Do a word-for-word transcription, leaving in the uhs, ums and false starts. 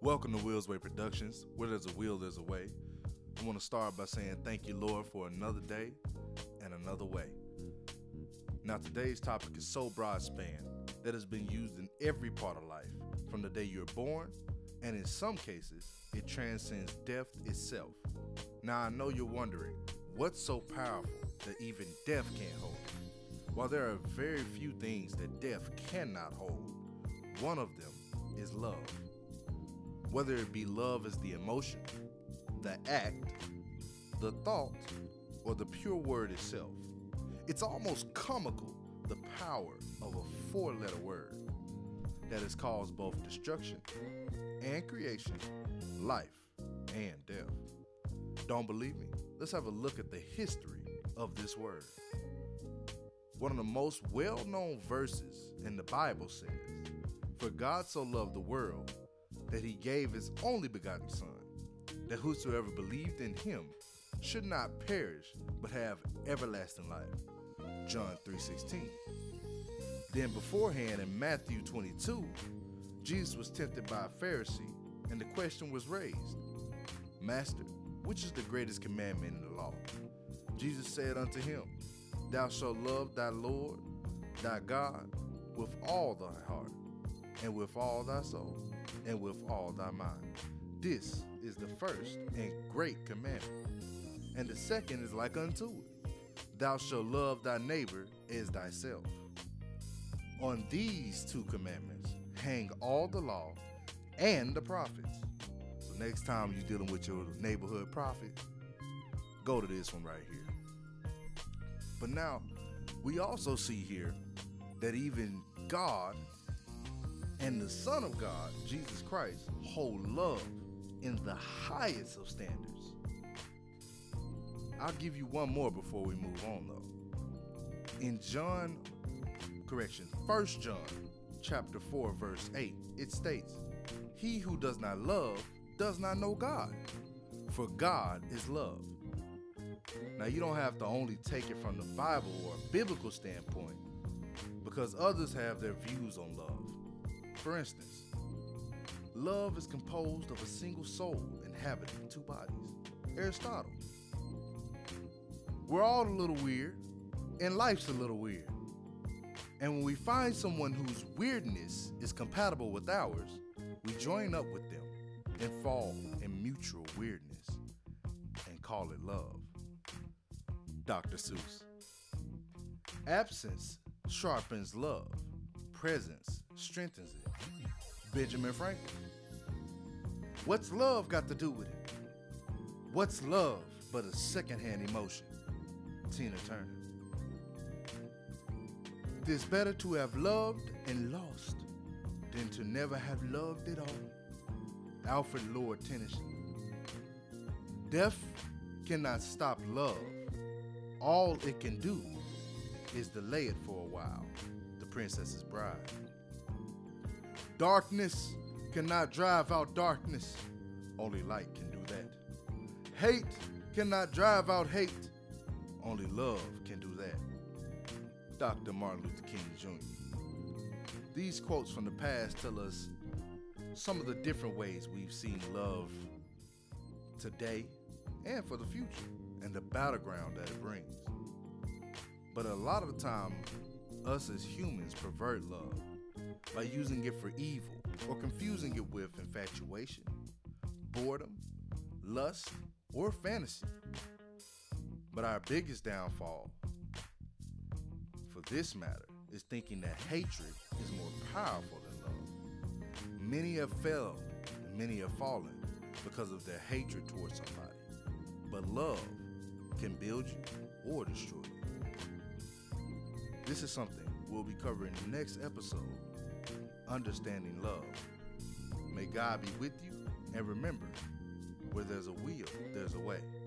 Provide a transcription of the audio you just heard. Welcome to Wheels Way Productions, where there's a wheel, there's a way. I want to start by saying thank you, Lord, for another day and another way. Now, today's topic is so broadspan that has been used in every part of life, from the day you're born, and in some cases, it transcends death itself. Now, I know you're wondering, what's so powerful that even death can't hold? While there are very few things that death cannot hold, one of them is love. Whether it be love as the emotion, the act, the thought, or the pure word itself, it's almost comical the power of a four-letter word that has caused both destruction and creation, life and death. Don't believe me? Let's have a look at the history of this word. One of the most well-known verses in the Bible says, "For God so loved the world that he gave his only begotten Son, that whosoever believed in him should not perish, but have everlasting life." John three sixteen. Then beforehand in Matthew twenty-two, Jesus was tempted by a Pharisee, and the question was raised, "Master, which is the greatest commandment in the law?" Jesus said unto him, "Thou shalt love thy Lord, thy God, with all thy heart, and with all thy soul, and with all thy mind. This is the first and great commandment. And the second is like unto it. Thou shalt love thy neighbor as thyself. On these two commandments hang all the law and the prophets." So next time you're dealing with your neighborhood prophet, go to this one right here. But now, we also see here that even God and the Son of God, Jesus Christ, hold love in the highest of standards. I'll give you one more before we move on, though. In John, correction, First John chapter four, verse eight, it states, "He who does not love does not know God, for God is love." Now, you don't have to only take it from the Bible or a biblical standpoint, because others have their views on love. For instance, love is composed of a single soul inhabiting two bodies. Aristotle. We're all a little weird, and life's a little weird. And when we find someone whose weirdness is compatible with ours, we join up with them and fall in mutual weirdness and call it love. Doctor Seuss. "Absence sharpens love, presence strengthens it." Benjamin Franklin. "What's love got to do with it? What's love but a secondhand emotion?" Tina Turner. "It is better to have loved and lost than to never have loved at all." Alfred Lord Tennyson. "Death cannot stop love. All it can do is delay it for a while." The Princess's Bride. "Darkness cannot drive out darkness. Only light can do that. Hate cannot drive out hate. Only love can do that." Doctor Martin Luther King Junior These quotes from the past tell us some of the different ways we've seen love today and for the future, and the battleground that it brings. But a lot of the time, us as humans pervert love by using it for evil or confusing it with infatuation, boredom, lust, or fantasy. But our biggest downfall, for this matter, is thinking that hatred is more powerful than love. Many have failed and many have fallen because of their hatred towards somebody. But love can build you or destroy you. This is something we'll be covering in the next episode, Understanding Love. May God be with you, and remember, where there's a wheel, there's a way.